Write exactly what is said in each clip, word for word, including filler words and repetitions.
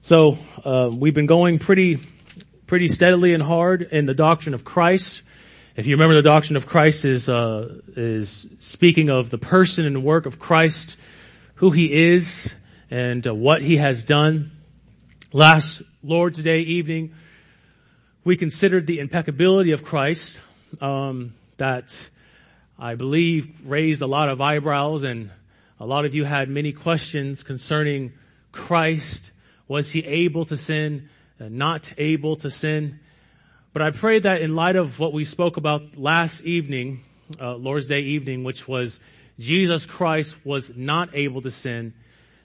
So uh, we've been going pretty pretty steadily and hard in the doctrine of Christ. If you remember, the doctrine of Christ is uh is speaking of the person and work of Christ, who he is, and uh, what he has done. Last Lord's Day evening, we considered the impeccability of Christ, um, that I believe raised a lot of eyebrows, and a lot of you had many questions concerning Christ. Was he able to sin? Not able to sin? But I pray that in light of what we spoke about last evening, uh, Lord's Day evening, which was Jesus Christ was not able to sin,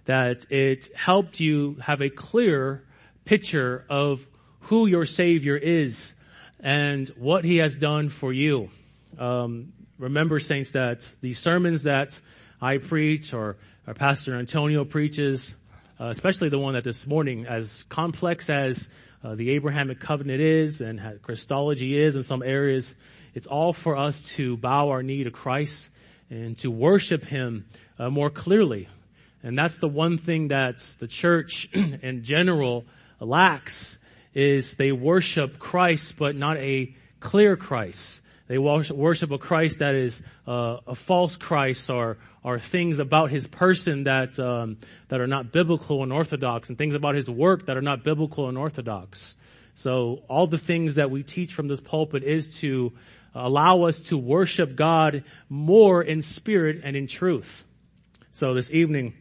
that it helped you have a clearer picture of who your Savior is and what he has done for you. Um, remember, saints, that the sermons that I preach or our Pastor Antonio preaches, Uh, especially the one that this morning, as complex as uh, the Abrahamic covenant is and Christology is in some areas, it's all for us to bow our knee to Christ and to worship him uh, more clearly. And that's the one thing that the church in general lacks, is they worship Christ, but not a clear Christ. They worship a Christ that is uh, a false Christ, or or things about his person that um, that are not biblical and orthodox, and things about his work that are not biblical and orthodox. So all the things that we teach from this pulpit is to allow us to worship God more in spirit and in truth. So this evening,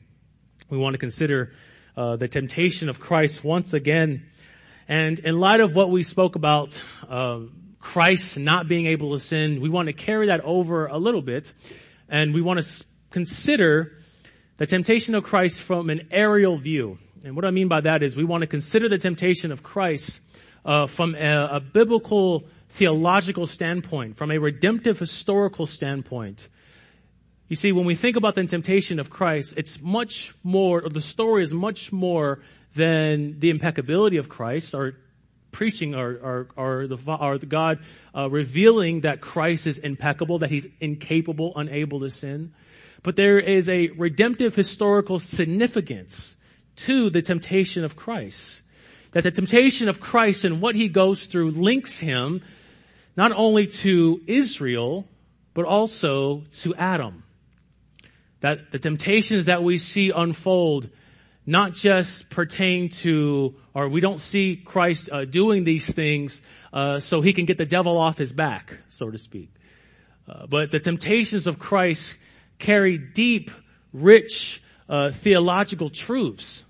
we want to consider uh, the temptation of Christ once again. And in light of what we spoke about, uh, Christ not being able to sin, we want to carry that over a little bit, and we want to consider the temptation of Christ from an aerial view. And what I mean by that is we want to consider the temptation of Christ uh, from a, a biblical theological standpoint, from a redemptive historical standpoint. You see, when we think about the temptation of Christ, it's much more, or the story is much more than the impeccability of Christ, or preaching or, or, or the, or the God, uh, revealing that Christ is impeccable, that he's incapable, unable to sin. But there is a redemptive historical significance to the temptation of Christ. That the temptation of Christ and what he goes through links him not only to Israel, but also to Adam. That the temptations that we see unfold not just pertain to, or we don't see Christ uh, doing these things uh, so he can get the devil off his back, so to speak. Uh, but the temptations of Christ carry deep, rich uh, theological truths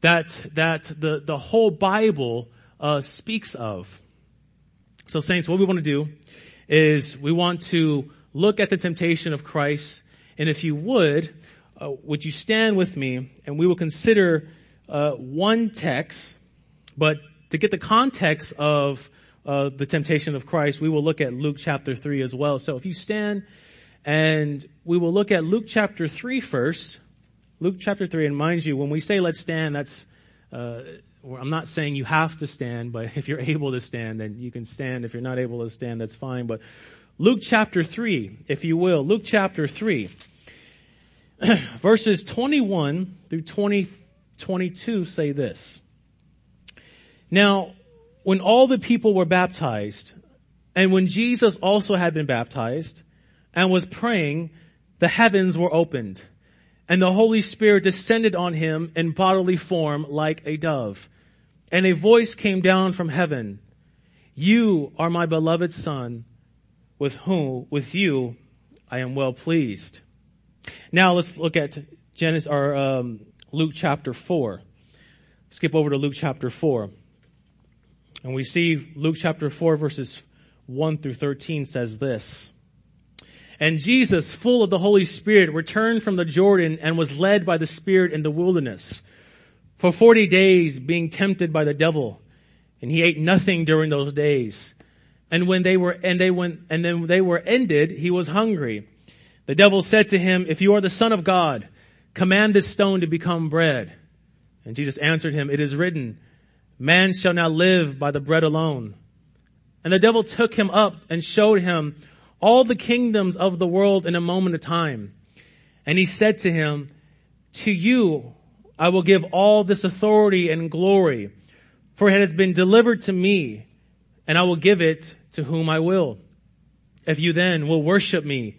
that that the the whole Bible uh, speaks of. So, saints, what we want to do is we want to look at the temptation of Christ, and if you would, Uh, would you stand with me, and we will consider uh, one text, but to get the context of uh, the temptation of Christ, we will look at Luke chapter three as well. So if you stand, and we will look at Luke chapter three first. Luke chapter three, and mind you, when we say let's stand, that's, uh, I'm not saying you have to stand, but if you're able to stand, then you can stand. If you're not able to stand, that's fine. But Luke chapter three, if you will, Luke chapter three. Verses twenty-one through twenty, twenty-two say this. Now, when all the people were baptized, and when Jesus also had been baptized and was praying, the heavens were opened, and the Holy Spirit descended on him in bodily form like a dove. And a voice came down from heaven, "You are my beloved Son, with whom, with you, I am well pleased." Now let's look at Genesis, or um, Luke chapter four. Skip over to Luke chapter four, and we see Luke chapter four verses one through thirteen says this: "And Jesus, full of the Holy Spirit, returned from the Jordan and was led by the Spirit in the wilderness for forty days, being tempted by the devil. And he ate nothing during those days. And when they were and they went and then they were ended, he was hungry. The devil said to him, 'If you are the Son of God, command this stone to become bread.' And Jesus answered him, 'It is written, man shall not live by the bread alone.' And the devil took him up and showed him all the kingdoms of the world in a moment of time. And he said to him, 'To you I will give all this authority and glory, for it has been delivered to me, and I will give it to whom I will. If you then will worship me,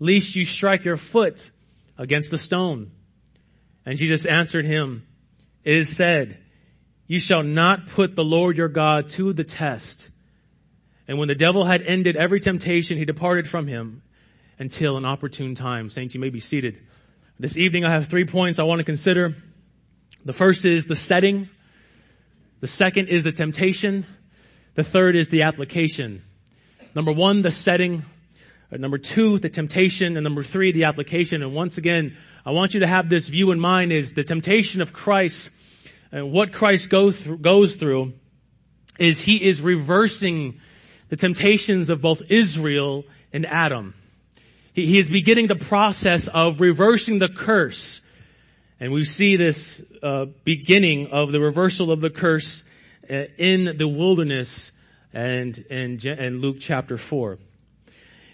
lest you strike your foot against the stone. And Jesus answered him, it is said, you shall not put the Lord your God to the test. And when the devil had ended every temptation, he departed from him until an opportune time. Saints, you may be seated. This evening I have three points I want to consider. The first is the setting. The second is the temptation. The third is the application. Number one, the setting. Number two, the temptation. And number three, the application. And once again, I want you to have this view in mind, is the temptation of Christ and what Christ goes through, goes through is he is reversing the temptations of both Israel and Adam. He, he is beginning the process of reversing the curse. And we see this uh, beginning of the reversal of the curse uh, in the wilderness and in Luke chapter four.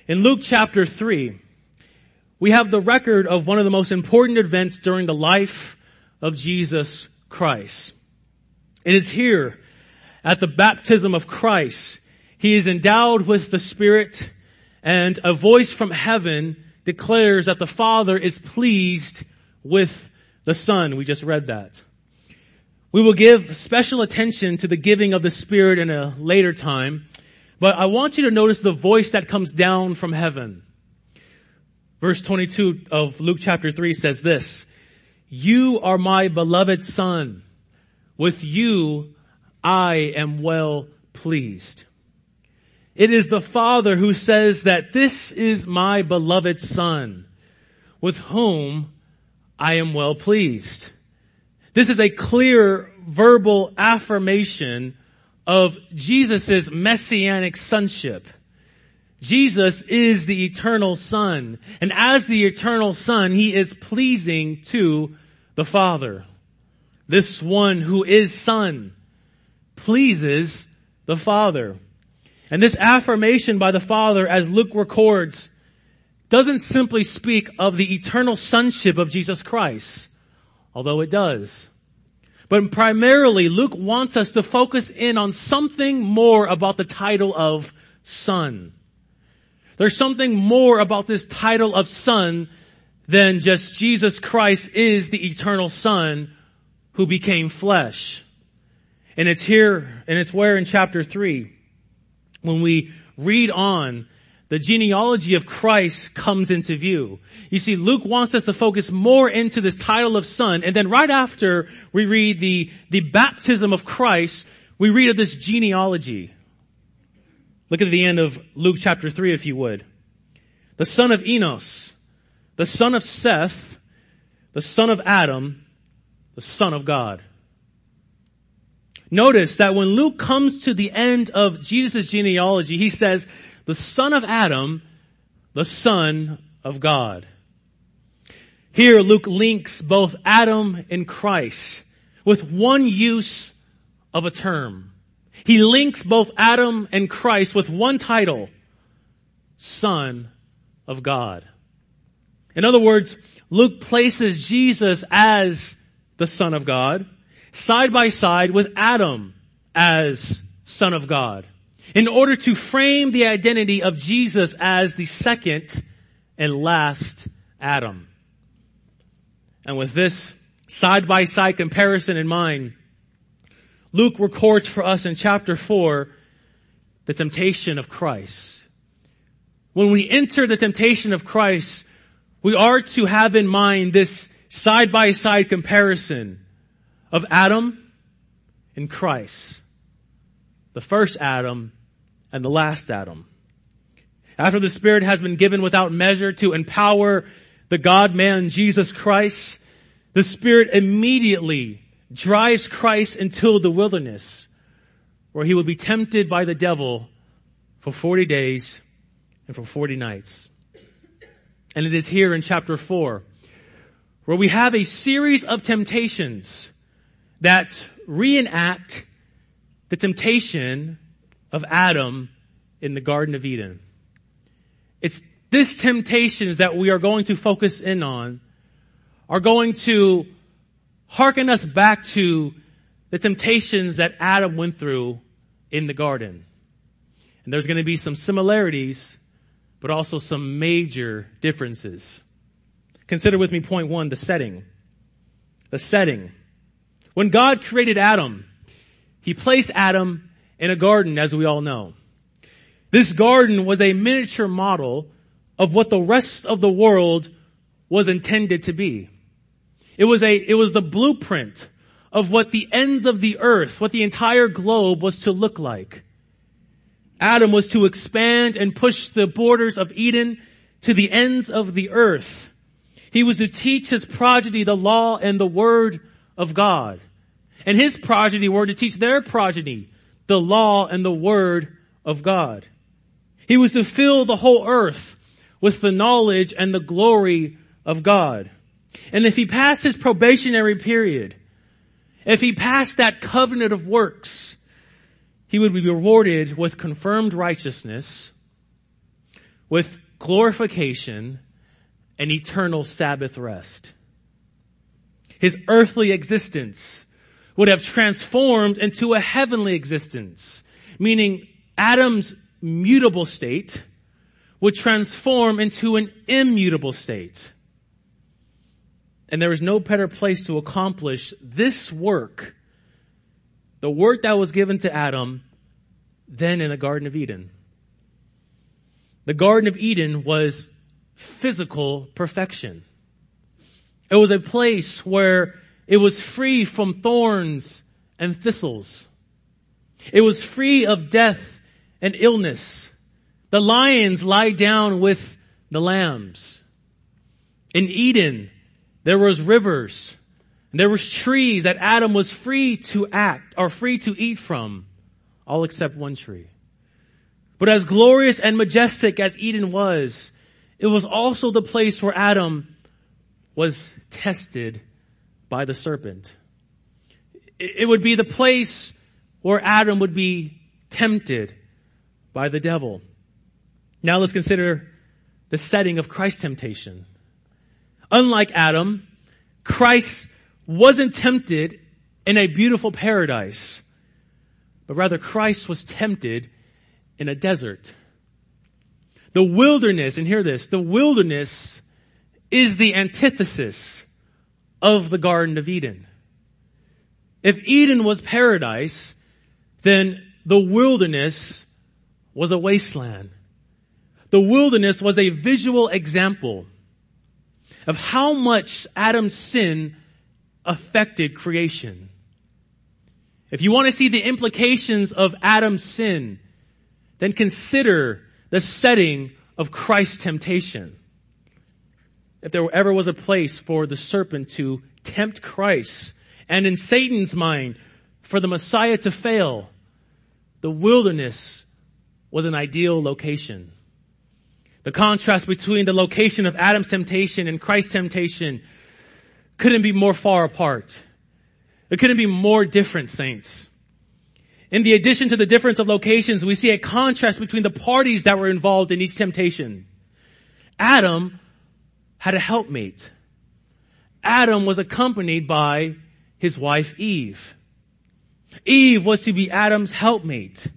In Luke chapter three, we have the record of one of the most important events during the life of Jesus Christ. It is here at the baptism of Christ. He is endowed with the Spirit, and a voice from heaven declares that the Father is pleased with the Son. We just read that. We will give special attention to the giving of the Spirit in a later time, but I want you to notice the voice that comes down from heaven. Verse twenty-two of Luke chapter three says this, you are my beloved Son. With you I am well pleased. It is the Father who says that this is my beloved Son, with whom I am well pleased. This is a clear verbal affirmation of Jesus' messianic sonship. Jesus is the eternal Son, and as the eternal Son, he is pleasing to the Father. This one who is Son pleases the Father. And this affirmation by the Father, as Luke records, doesn't simply speak of the eternal sonship of Jesus Christ, although it does. But primarily, Luke wants us to focus in on something more about the title of Son. There's something more about this title of Son than just Jesus Christ is the eternal Son who became flesh. And it's here, and it's where in chapter three, when we read on, the genealogy of Christ comes into view. You see, Luke wants us to focus more into this title of Son, and then right after we read the, the baptism of Christ, we read of this genealogy. Look at the end of Luke chapter three, if you would. The son of Enos, the son of Seth, the son of Adam, the son of God. Notice that when Luke comes to the end of Jesus' genealogy, he says, the son of Adam, the son of God. Here Luke links both Adam and Christ with one use of a term. He links both Adam and Christ with one title, Son of God. In other words, Luke places Jesus as the Son of God side by side with Adam as Son of God, in order to frame the identity of Jesus as the second and last Adam. And with this side-by-side comparison in mind, Luke records for us in chapter four the temptation of Christ. When we enter the temptation of Christ, we are to have in mind this side-by-side comparison of Adam and Christ, the first Adam and the last Adam. After the Spirit has been given without measure to empower the God-man Jesus Christ, the Spirit immediately drives Christ into the wilderness, where he will be tempted by the devil for forty days and for forty nights. And it is here in chapter four, where we have a series of temptations that reenact the temptation of Adam in the Garden of Eden. It's these temptations that we are going to focus in on are going to hearken us back to the temptations that Adam went through in the garden. And there's going to be some similarities, but also some major differences. Consider with me point one, the setting. The setting. When God created Adam, he placed Adam in a garden, as we all know. This garden was a miniature model of what the rest of the world was intended to be. It was a, it was the blueprint of what the ends of the earth, what the entire globe was to look like. Adam was to expand and push the borders of Eden to the ends of the earth. He was to teach his progeny the law and the word of God. And his progeny were to teach their progeny the law and the word of God. He was to fill the whole earth with the knowledge and the glory of God. And if he passed his probationary period, if he passed that covenant of works, he would be rewarded with confirmed righteousness, with glorification, and eternal Sabbath rest. His earthly existence would have transformed into a heavenly existence, meaning Adam's mutable state would transform into an immutable state. And there is no better place to accomplish this work, the work that was given to Adam, than in the Garden of Eden. The Garden of Eden was physical perfection. It was a place where it was free from thorns and thistles. It was free of death and illness. The lions lie down with the lambs. In Eden, there was rivers, and there was trees that Adam was free to act or free to eat from, all except one tree. But as glorious and majestic as Eden was, it was also the place where Adam was tested by the serpent. It would be the place where Adam would be tempted by the devil. Now let's consider the setting of Christ's temptation. Unlike Adam, Christ wasn't tempted in a beautiful paradise, but rather Christ was tempted in a desert. The wilderness, and hear this, the wilderness is the antithesis of the Garden of Eden. If Eden was paradise, then the wilderness was a wasteland. The wilderness was a visual example of how much Adam's sin affected creation. If you want to see the implications of Adam's sin, then consider the setting of Christ's temptation. If there ever was a place for the serpent to tempt Christ, and in Satan's mind, for the Messiah to fail, the wilderness was an ideal location. The contrast between the location of Adam's temptation and Christ's temptation couldn't be more far apart. It couldn't be more different, saints. In the addition to the difference of locations, we see a contrast between the parties that were involved in each temptation. Adam had a helpmate. Adam was accompanied by his wife Eve. Eve was to be Adam's helpmate.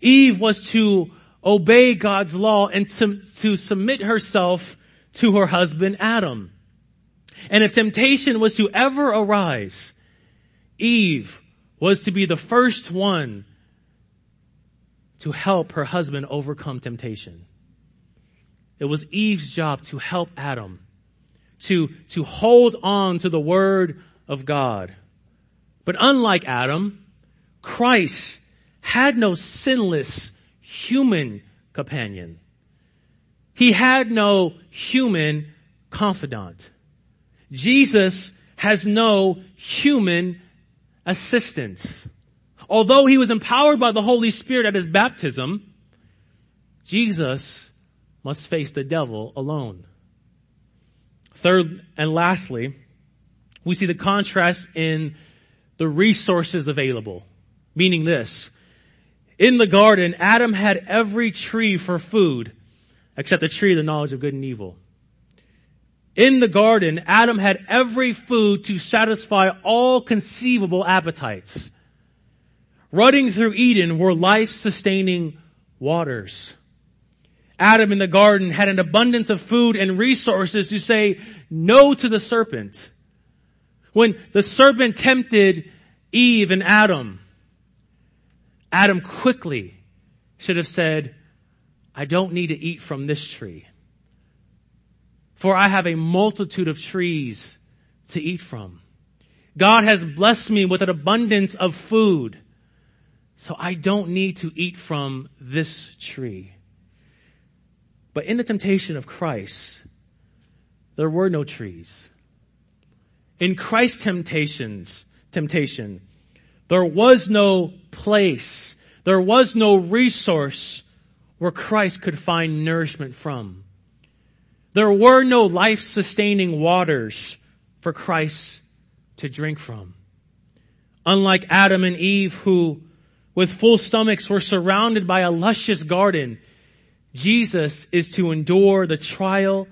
Eve was to obey God's law and to, to submit herself to her husband Adam. And if temptation was to ever arise, Eve was to be the first one to help her husband overcome temptation. It was Eve's job to help Adam, to, to hold on to the word of God. But unlike Adam, Christ had no sinless human companion. He had no human confidant. Jesus has no human assistance. Although he was empowered by the Holy Spirit at his baptism, Jesus must face the devil alone. Third and lastly, we see the contrast in the resources available, meaning this. In the garden, Adam had every tree for food except the tree of the knowledge of good and evil. In the garden, Adam had every food to satisfy all conceivable appetites. Running through Eden were life-sustaining waters. Adam in the garden had an abundance of food and resources to say no to the serpent. When the serpent tempted Eve and Adam, Adam quickly should have said, I don't need to eat from this tree, for I have a multitude of trees to eat from. God has blessed me with an abundance of food, so I don't need to eat from this tree. But in the temptation of Christ, there were no trees. In Christ's temptations, temptation, there was no place, there was no resource where Christ could find nourishment from. There were no life-sustaining waters for Christ to drink from. Unlike Adam and Eve, who with full stomachs were surrounded by a luscious garden, Jesus is to endure the trial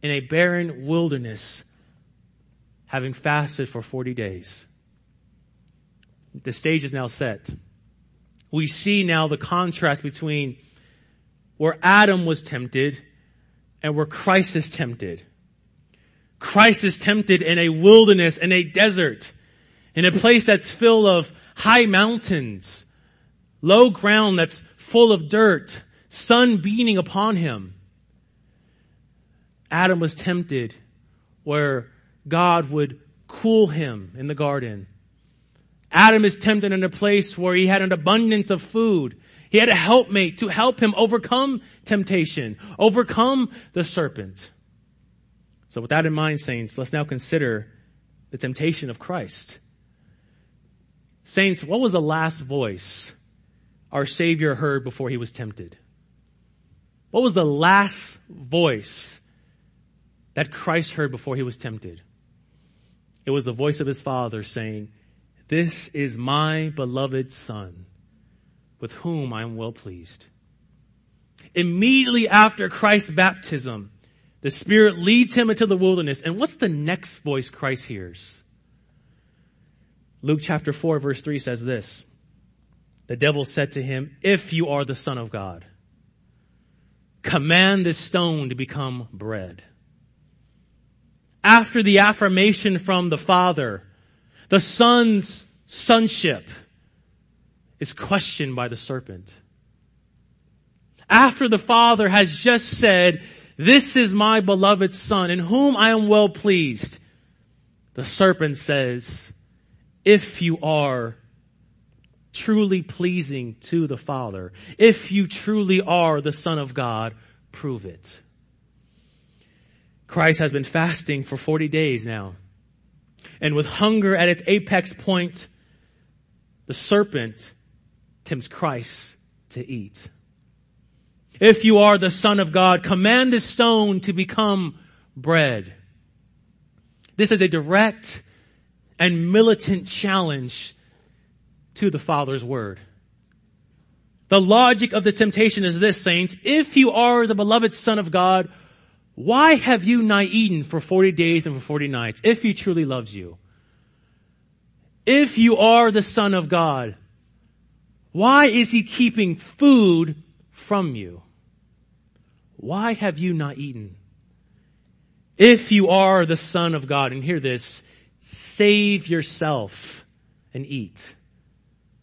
in a barren wilderness, having fasted for forty days. The stage is now set. We see now the contrast between where Adam was tempted and where Christ is tempted. Christ is tempted in a wilderness, in a desert, in a place that's full of high mountains, low ground that's full of dirt, sun beating upon him. Adam was tempted where God would cool him in the garden. Adam is tempted in a place where he had an abundance of food. He had a helpmate to help him overcome temptation, overcome the serpent. So with that in mind, saints, let's now consider the temptation of Christ. Saints, what was the last voice our Savior heard before he was tempted? What was the last voice that Christ heard before he was tempted? It was the voice of his Father saying, "This is my beloved Son, with whom I am well pleased." Immediately after Christ's baptism, the Spirit leads him into the wilderness. And what's the next voice Christ hears? Luke chapter four, verse three says this. The devil said to him, "If you are the Son of God, command this stone to become bread." After the affirmation from the Father, the Son's sonship is questioned by the serpent. After the Father has just said, "This is my beloved Son, in whom I am well pleased," the serpent says, "If you are truly pleasing to the Father, if you truly are the Son of God, prove it." Christ has been fasting for forty days now, and with hunger at its apex point, the serpent tempts Christ to eat. "If you are the Son of God, command this stone to become bread." This is a direct and militant challenge to the Father's word. The logic of the temptation is this, saints. If you are the beloved Son of God, why have you not eaten for forty days and for forty nights if he truly loves you? If you are the Son of God, why is he keeping food from you? Why have you not eaten? If you are the Son of God, and hear this, save yourself and eat.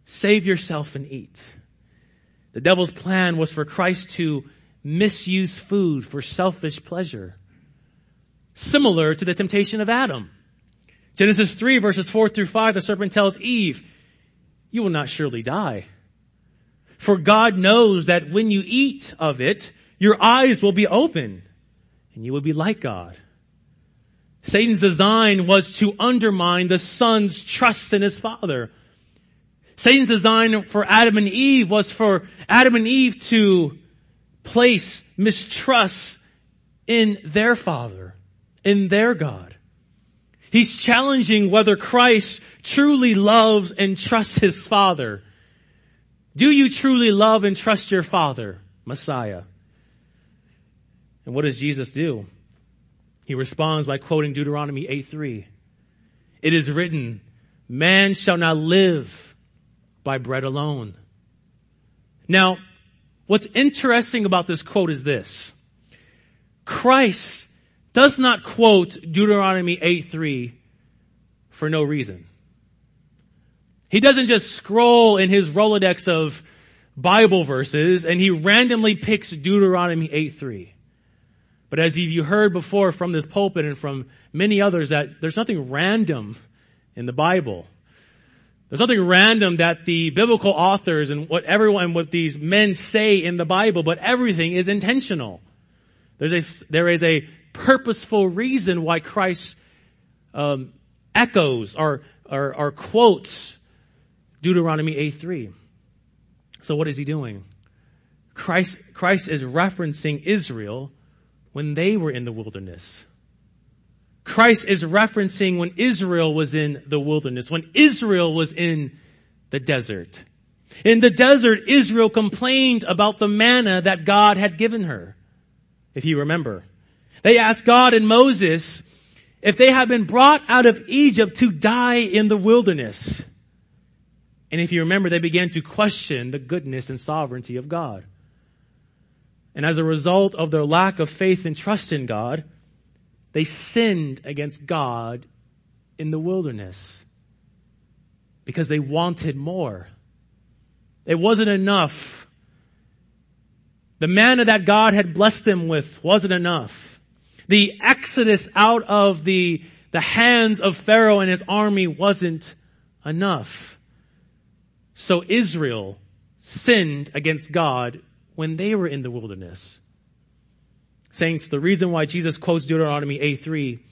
Save yourself and eat. The devil's plan was for Christ to misuse food for selfish pleasure, similar to the temptation of Adam. Genesis three, verses four through five, the serpent tells Eve, "You will not surely die. For God knows that when you eat of it, your eyes will be open, and you will be like God, Satan's design was to undermine the son's trust in his father. Satan's design for Adam and Eve was for Adam and Eve to place mistrust in their father, in their God. He's challenging whether Christ truly loves and trusts his father. Do you truly love and trust your father, Messiah? And what does Jesus do? He responds by quoting Deuteronomy eight three. It is written, man shall not live by bread alone. Now, what's interesting about this quote is this. Christ does not quote Deuteronomy eight three for no reason. He doesn't just scroll in his Rolodex of Bible verses and he randomly picks Deuteronomy eight three. But as you heard before from this pulpit and from many others, that there's nothing random in the Bible. There's nothing random that the biblical authors and what everyone, what these men say in the Bible, but everything is intentional. There's a, there is a purposeful reason why Christ um, echoes or, or, or quotes Deuteronomy eight three. So what is he doing? Christ, Christ is referencing Israel when they were in the wilderness. Christ is referencing when Israel was in the wilderness, when Israel was in the desert. In the desert, Israel complained about the manna that God had given her, if you remember. They asked God and Moses if they had been brought out of Egypt to die in the wilderness. And if you remember, they began to question the goodness and sovereignty of God. And as a result of their lack of faith and trust in God, they sinned against God in the wilderness because they wanted more. It wasn't enough. The manna that God had blessed them with wasn't enough. The exodus out of the, the hands of Pharaoh and his army wasn't enough. So Israel sinned against God when they were in the wilderness. Saints, the reason why Jesus quotes Deuteronomy eight three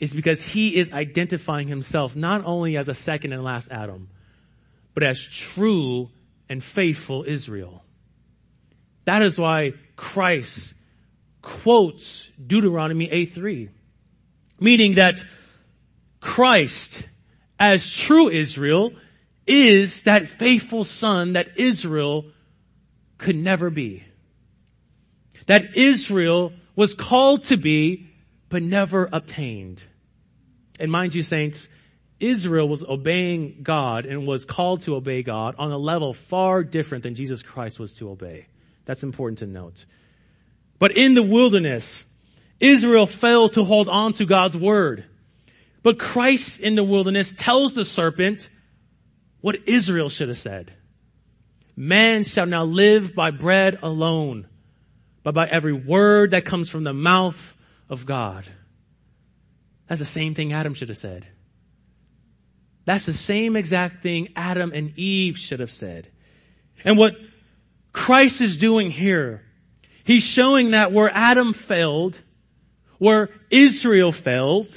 is because he is identifying himself not only as a second and last Adam, but as true and faithful Israel. That is why Christ quotes Deuteronomy eight three, meaning that Christ, as true Israel, is that faithful son that Israel could never be. That Israel was called to be, but never obtained. And mind you, saints, Israel was obeying God and was called to obey God on a level far different than Jesus Christ was to obey. That's important to note. But in the wilderness, Israel failed to hold on to God's word. But Christ in the wilderness tells the serpent what Israel should have said. Man shall not live by bread alone, but by every word that comes from the mouth of God. That's the same thing Adam should have said. That's the same exact thing Adam and Eve should have said. And what Christ is doing here, he's showing that where Adam failed, where Israel failed,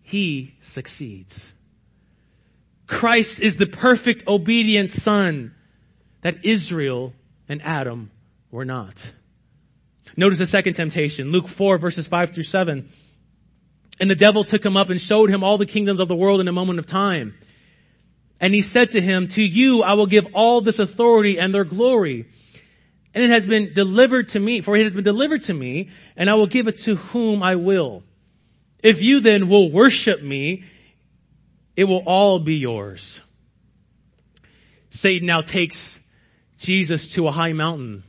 he succeeds. Christ is the perfect obedient son that Israel and Adam were not. Notice the second temptation, Luke four, verses five through seven. And the devil took him up and showed him all the kingdoms of the world in a moment of time. And he said to him, to you I will give all this authority and their glory. And it has been delivered to me, for it has been delivered to me, and I will give it to whom I will. If you then will worship me, it will all be yours. Satan now takes Jesus to a high mountain.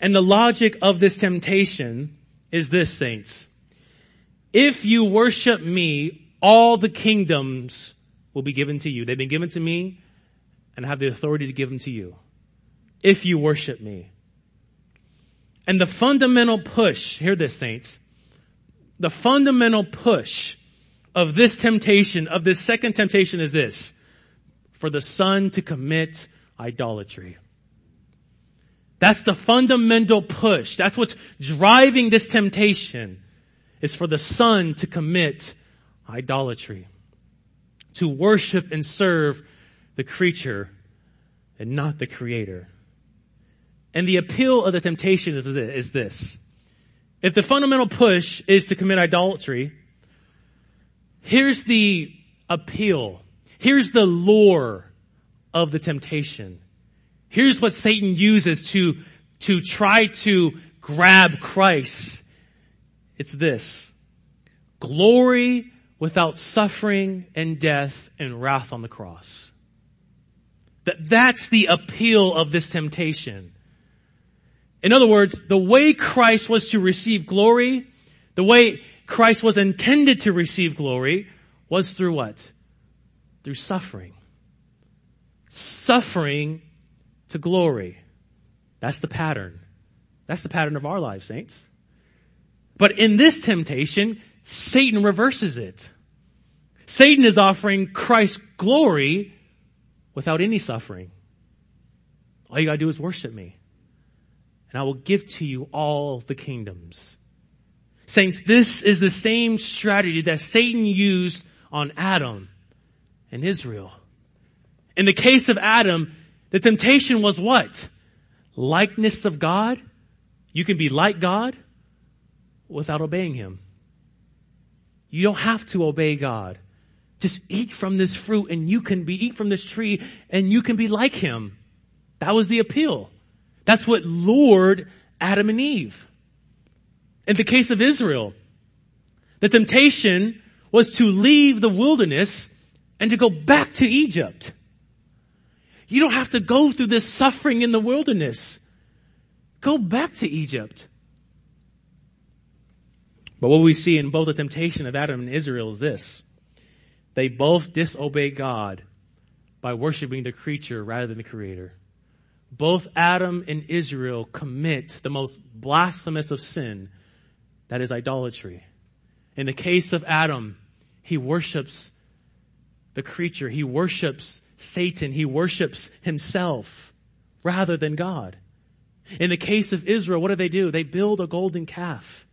And the logic of this temptation is this, saints. If you worship me, all the kingdoms will be given to you. They've been given to me, and I have the authority to give them to you. If you worship me. And the fundamental push, hear this, saints. The fundamental push of this temptation, of this second temptation is this. For the son to commit idolatry. That's the fundamental push. That's what's driving this temptation. is for the son to commit idolatry, to worship and serve the creature and not the creator. And the appeal of the temptation is this. If the fundamental push is to commit idolatry, here's the appeal. Here's the lure of the temptation. Here's what Satan uses to, to try to grab Christ. It's this. Glory without suffering and death and wrath on the cross. That, that's the appeal of this temptation. In other words, the way Christ was to receive glory, the way Christ was intended to receive glory, was through what? Through suffering. Suffering to glory. That's the pattern. That's the pattern of our lives, saints. But in this temptation, Satan reverses it. Satan is offering Christ glory without any suffering. All you gotta do is worship me, and I will give to you all the kingdoms. Saints, this is the same strategy that Satan used on Adam and Israel. In the case of Adam, the temptation was what? Likeness of God. You can be like God without obeying him. You don't have to obey God. Just eat from this fruit and you can be, eat from this tree and you can be like him. That was the appeal. That's what lured Adam and Eve. In the case of Israel, the temptation was to leave the wilderness and to go back to Egypt. You don't have to go through this suffering in the wilderness. Go back to Egypt. But what we see in both the temptation of Adam and Israel is this. They both disobey God by worshiping the creature rather than the creator. Both Adam and Israel commit the most blasphemous of sin, that is idolatry. In the case of Adam, he worships the creature. He worships Satan. He worships himself rather than God. In the case of Israel, what do they do? They build a golden calf.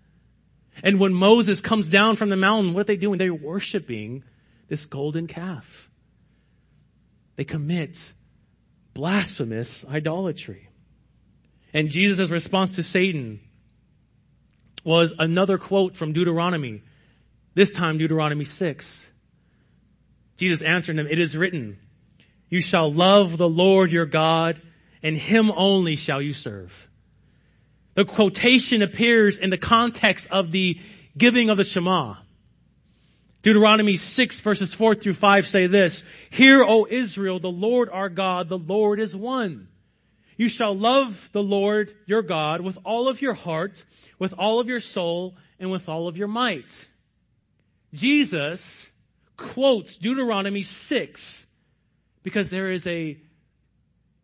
And when Moses comes down from the mountain, what are they doing? They're worshiping this golden calf. They commit blasphemous idolatry. And Jesus' response to Satan was another quote from Deuteronomy, this time Deuteronomy six. Jesus answered him, "It is written, you shall love the Lord your God, and him only shall you serve." The quotation appears in the context of the giving of the Shema. Deuteronomy six verses four through five say this, "Hear, O Israel, the Lord our God, the Lord is one. You shall love the Lord your God with all of your heart, with all of your soul, and with all of your might." Jesus quotes Deuteronomy six because there is a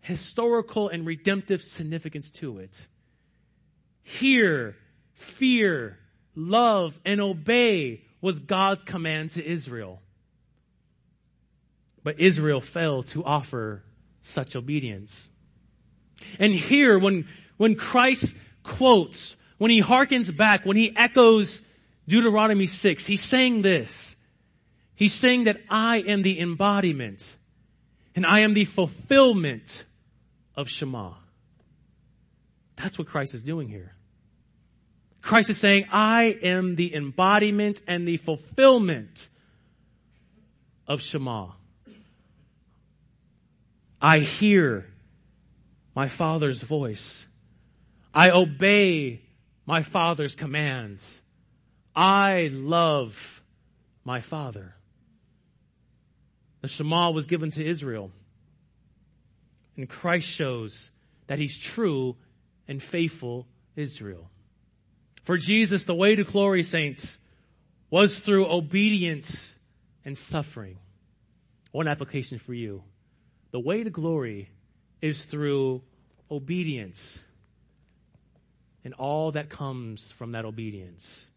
historical and redemptive significance to it. Hear, fear, love, and obey was God's command to Israel. But Israel failed to offer such obedience. And here, when, when Christ quotes, when he harkens back, when he echoes Deuteronomy six, he's saying this. He's saying that I am the embodiment and I am the fulfillment of Shema. That's what Christ is doing here. Christ is saying, I am the embodiment and the fulfillment of Shema. I hear my Father's voice. I obey my Father's commands. I love my Father. The Shema was given to Israel. And Christ shows that he's true and faithful Israel. For Jesus, the way to glory, saints, was through obedience and suffering. One application for you. The way to glory is through obedience and all that comes from that obedience.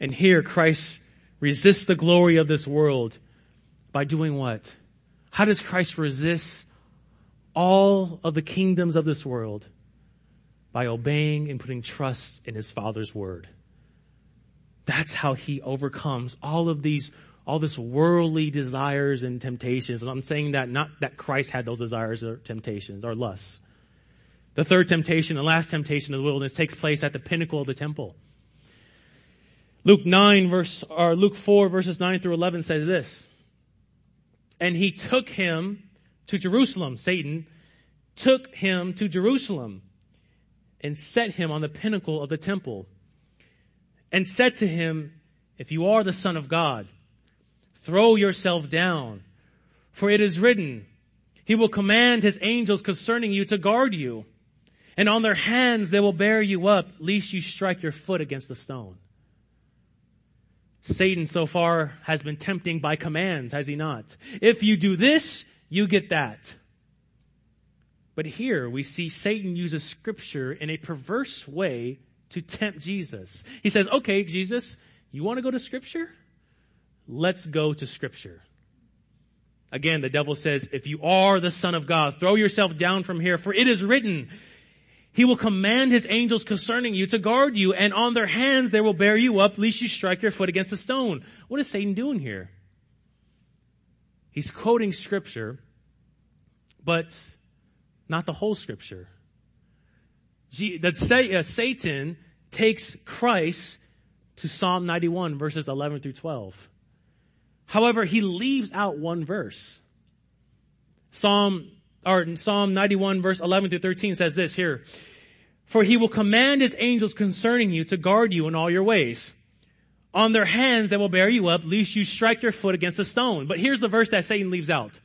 And here, Christ resists the glory of this world by doing what? How does Christ resist all of the kingdoms of this world? By obeying and putting trust in his Father's word. That's how he overcomes all of these, all this worldly desires and temptations. And I'm saying that not that Christ had those desires or temptations or lusts. The third temptation, the last temptation of the wilderness takes place at the pinnacle of the temple. Luke nine verse, or Luke four verses nine through eleven says this. And he took him to Jerusalem, Satan took him to Jerusalem and set him on the pinnacle of the temple and said to him, if you are the Son of God, throw yourself down, for it is written, he will command his angels concerning you to guard you, and on their hands they will bear you up, lest you strike your foot against the stone. Satan so far has been tempting by commands, has he not? If you do this, you get that. But here we see Satan uses scripture in a perverse way to tempt Jesus. He says, okay, Jesus, you want to go to scripture? Let's go to scripture. Again, the devil says, if you are the Son of God, throw yourself down from here, for it is written, he will command his angels concerning you to guard you, and on their hands they will bear you up, lest you strike your foot against a stone. What is Satan doing here? He's quoting scripture, but not the whole scripture. Satan takes Christ to Psalm ninety-one verses eleven through twelve. However, he leaves out one verse. Psalm, or Psalm ninety-one verse eleven through thirteen says this here. For he will command his angels concerning you to guard you in all your ways. On their hands they will bear you up, lest you strike your foot against a stone. But here's the verse that Satan leaves out.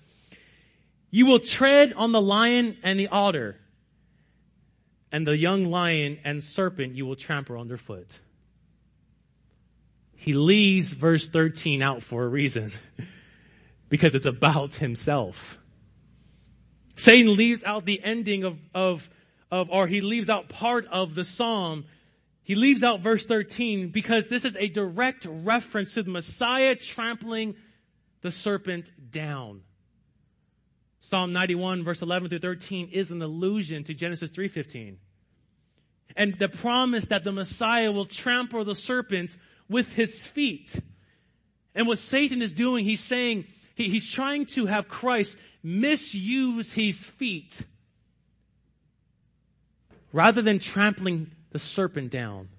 You will tread on the lion and the otter, and the young lion and serpent you will trample underfoot. He leaves verse thirteen out for a reason, because it's about himself. Satan leaves out the ending of, of, of, or he leaves out part of the psalm. He leaves out verse thirteen because this is a direct reference to the Messiah trampling the serpent down. Psalm ninety-one verse eleven through thirteen is an allusion to Genesis three fifteen. And the promise that the Messiah will trample the serpent with his feet. And what Satan is doing, he's saying, he, he's trying to have Christ misuse his feet rather than trampling the serpent down.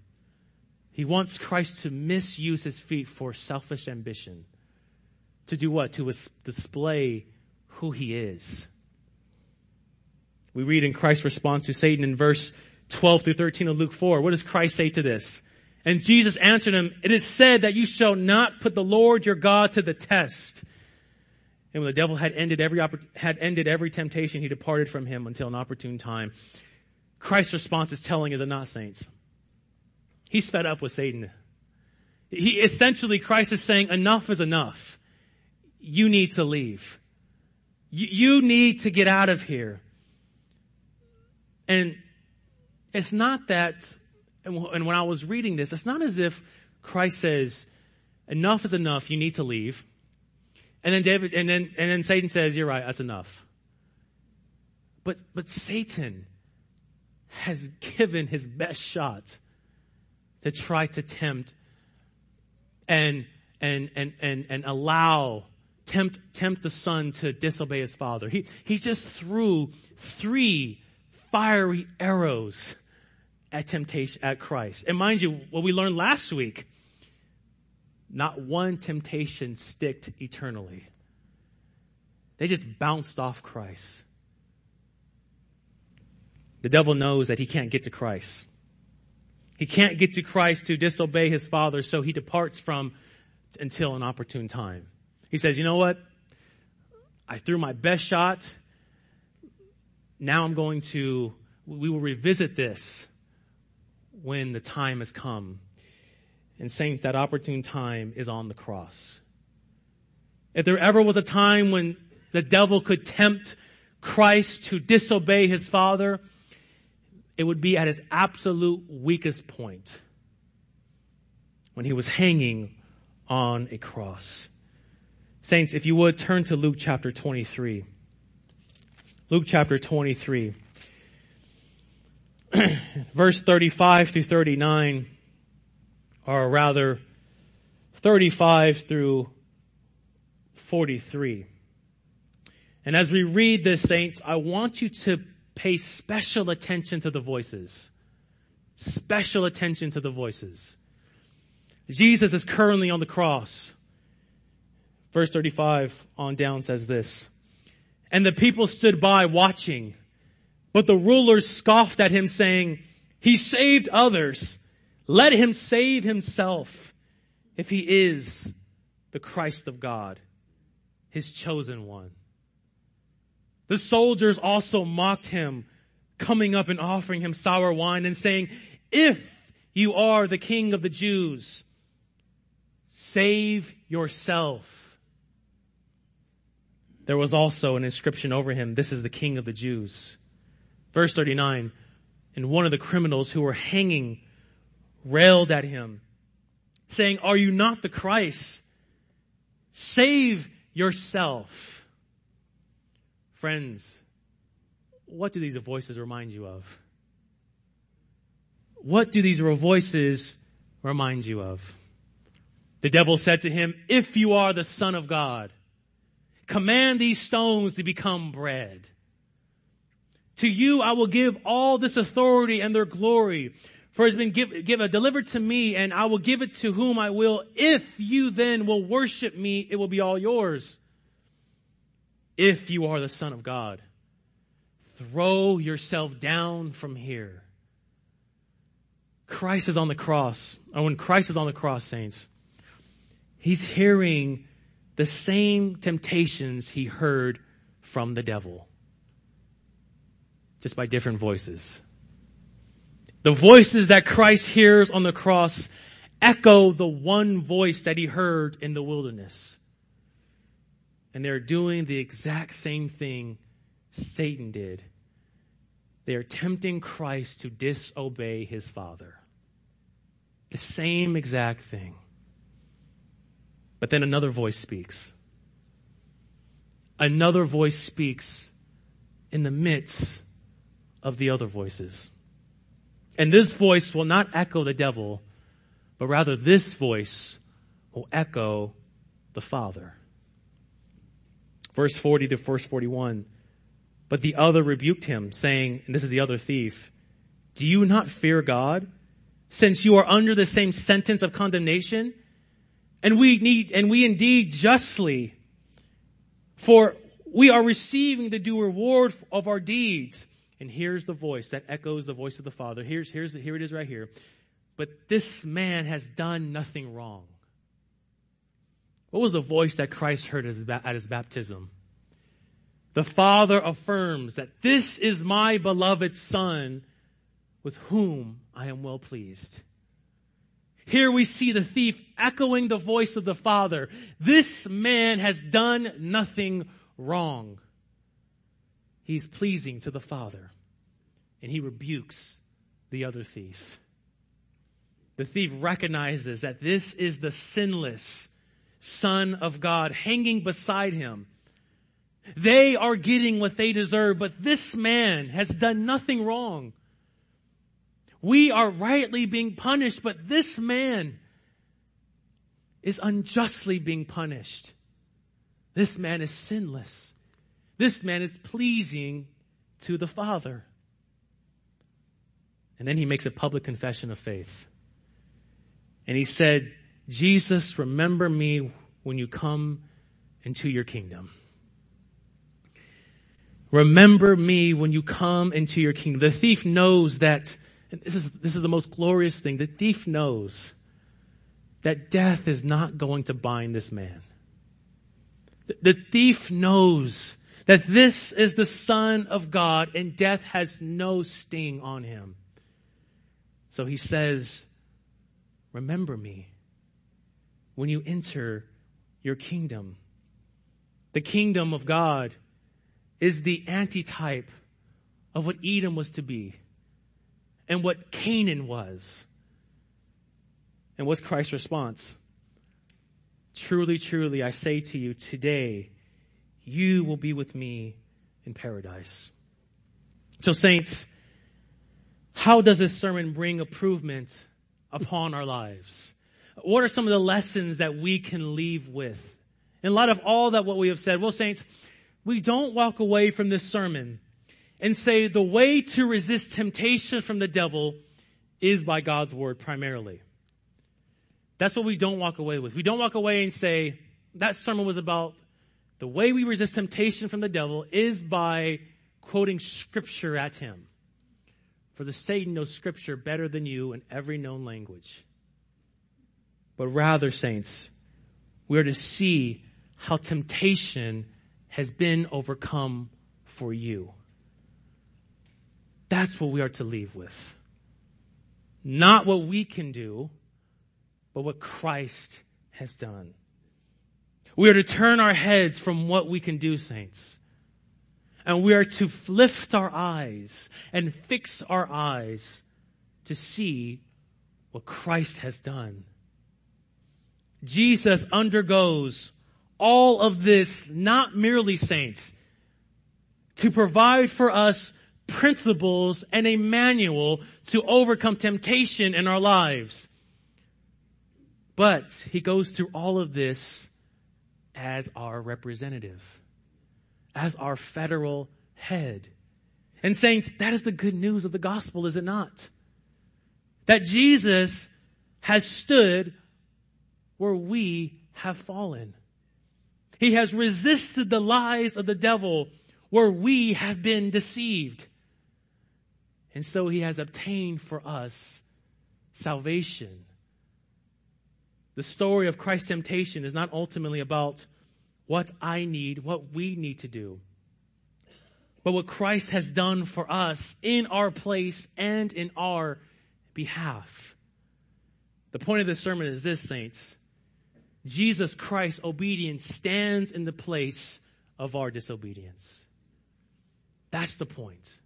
He wants Christ to misuse his feet for selfish ambition. To do what? To display who he is. We read in Christ's response to Satan in verse twelve through thirteen of Luke four. What does Christ say to this? And Jesus answered him, it is said that you shall not put the Lord your God to the test. And when the devil had ended every had ended every temptation, he departed from him until an opportune time. Christ's response is telling, is it not, saints? He's fed up with Satan. He essentially, Christ is saying, enough is enough. You need to leave. You, you need to get out of here. And it's not that... And when I was reading this, it's not as if Christ says, enough is enough, you need to leave. And then David, and then, and then Satan says, you're right, that's enough. But, but Satan has given his best shot to try to tempt and, and, and, and, and allow, tempt, tempt the son to disobey his father. He, he just threw three fiery arrows at temptation, at Christ. And mind you, what we learned last week, not one temptation sticked eternally. They just bounced off Christ. The devil knows that he can't get to Christ. He can't get to Christ to disobey his father, so he departs from until an opportune time. He says, you know what? I threw my best shot. Now I'm going to, we will revisit this when the time has come. And saints, that opportune time is on the cross. If there ever was a time when the devil could tempt Christ to disobey his father, it would be at his absolute weakest point, when he was hanging on a cross. Saints, if you would, turn to Luke chapter twenty-three. Luke chapter twenty-three. Verse thirty-five through thirty-nine, or rather thirty-five through forty-three. And as we read this, saints, I want you to pay special attention to the voices. Special attention to the voices. Jesus is currently on the cross. Verse thirty-five on down says this. And the people stood by watching, but the rulers scoffed at him, saying, he saved others. Let him save himself if he is the Christ of God, his chosen one. The soldiers also mocked him, coming up and offering him sour wine and saying, if you are the king of the Jews, save yourself. There was also an inscription over him, this is the king of the Jews. Verse thirty-nine, and one of the criminals who were hanging railed at him, saying, are you not the Christ? Save yourself. Friends, what do these voices remind you of? What do these voices remind you of? The devil said to him, if you are the Son of God, command these stones to become bread. To you I will give all this authority and their glory, for it has been give, give, delivered to me, and I will give it to whom I will. If you then will worship me, it will be all yours. If you are the Son of God, throw yourself down from here. Christ is on the cross. And when Christ is on the cross, saints, he's hearing the same temptations he heard from the devil, just by different voices. The voices that Christ hears on the cross echo the one voice that he heard in the wilderness. And they're doing the exact same thing Satan did. They are tempting Christ to disobey his Father. The same exact thing. But then another voice speaks. Another voice speaks in the midst of the other voices. And this voice will not echo the devil, but rather this voice will echo the Father. Verse forty to verse forty-one. But the other rebuked him, saying, and this is the other thief, do you not fear God, since you are under the same sentence of condemnation? And we need, and we indeed justly, for we are receiving the due reward of our deeds. And here's the voice that echoes the voice of the Father. Here's, here's, here it is right here. But this man has done nothing wrong. What was the voice that Christ heard at his baptism? The Father affirms that this is my beloved Son with whom I am well pleased. Here we see the thief echoing the voice of the Father. This man has done nothing wrong. He's pleasing to the Father, and he rebukes the other thief. The thief recognizes that this is the sinless Son of God hanging beside him. They are getting what they deserve, but this man has done nothing wrong. We are rightly being punished, but this man is unjustly being punished. This man is sinless. This man is pleasing to the Father. And then he makes a public confession of faith. And he said, Jesus, remember me when you come into your kingdom. Remember me when you come into your kingdom. The thief knows that, and this is, this is the most glorious thing, the thief knows that death is not going to bind this man. The, the thief knows that this is the Son of God and death has no sting on him. So he says, remember me when you enter your kingdom. The kingdom of God is the antitype of what Edom was to be and what Canaan was. And what's Christ's response? Truly, truly, I say to you, today you will be with me in paradise. So saints, how does this sermon bring improvement upon our lives? what are some of the lessons that we can leave with? In light of all that what we have said, well, saints, we don't walk away from this sermon and say the way to resist temptation from the devil is by God's word primarily. That's what we don't walk away with. We don't walk away and say that sermon was about the way we resist temptation from the devil is by quoting scripture at him. For the Satan knows scripture better than you in every known language. But rather, saints, we are to see how temptation has been overcome for you. That's what we are to leave with. Not what we can do, but what Christ has done. We are to turn our heads from what we can do, saints. And we are to lift our eyes and fix our eyes to see what Christ has done. Jesus undergoes all of this, not merely, saints, to provide for us principles and a manual to overcome temptation in our lives. But he goes through all of this as our representative, as our federal head. And saints, that is the good news of the gospel, is it not? That Jesus has stood where we have fallen. He has resisted the lies of the devil where we have been deceived. And so he has obtained for us salvation. The story of Christ's temptation is not ultimately about what I need, what we need to do, but what Christ has done for us in our place and in our behalf. The point of this sermon is this, saints. Jesus Christ's obedience stands in the place of our disobedience. That's the point.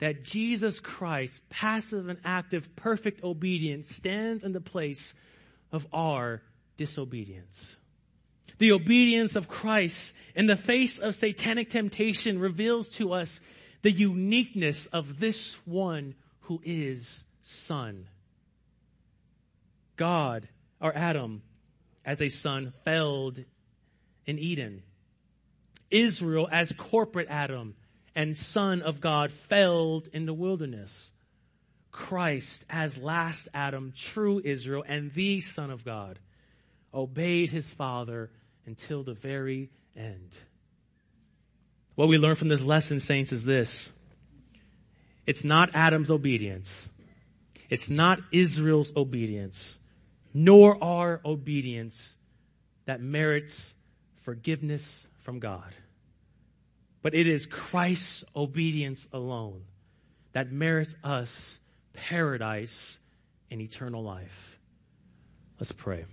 That Jesus Christ's passive and active, perfect obedience stands in the place of our disobedience. The obedience of Christ in the face of satanic temptation reveals to us the uniqueness of this one who is Son. God, or Adam, as a son, failed in Eden. Israel, as corporate Adam and son of God, failed in the wilderness. Christ, as last Adam, true Israel, and the Son of God, obeyed his Father until the very end. What we learn from this lesson, saints, is this. It's not Adam's obedience. It's not Israel's obedience, nor our obedience that merits forgiveness from God. But it is Christ's obedience alone that merits us paradise and eternal life. Let's pray.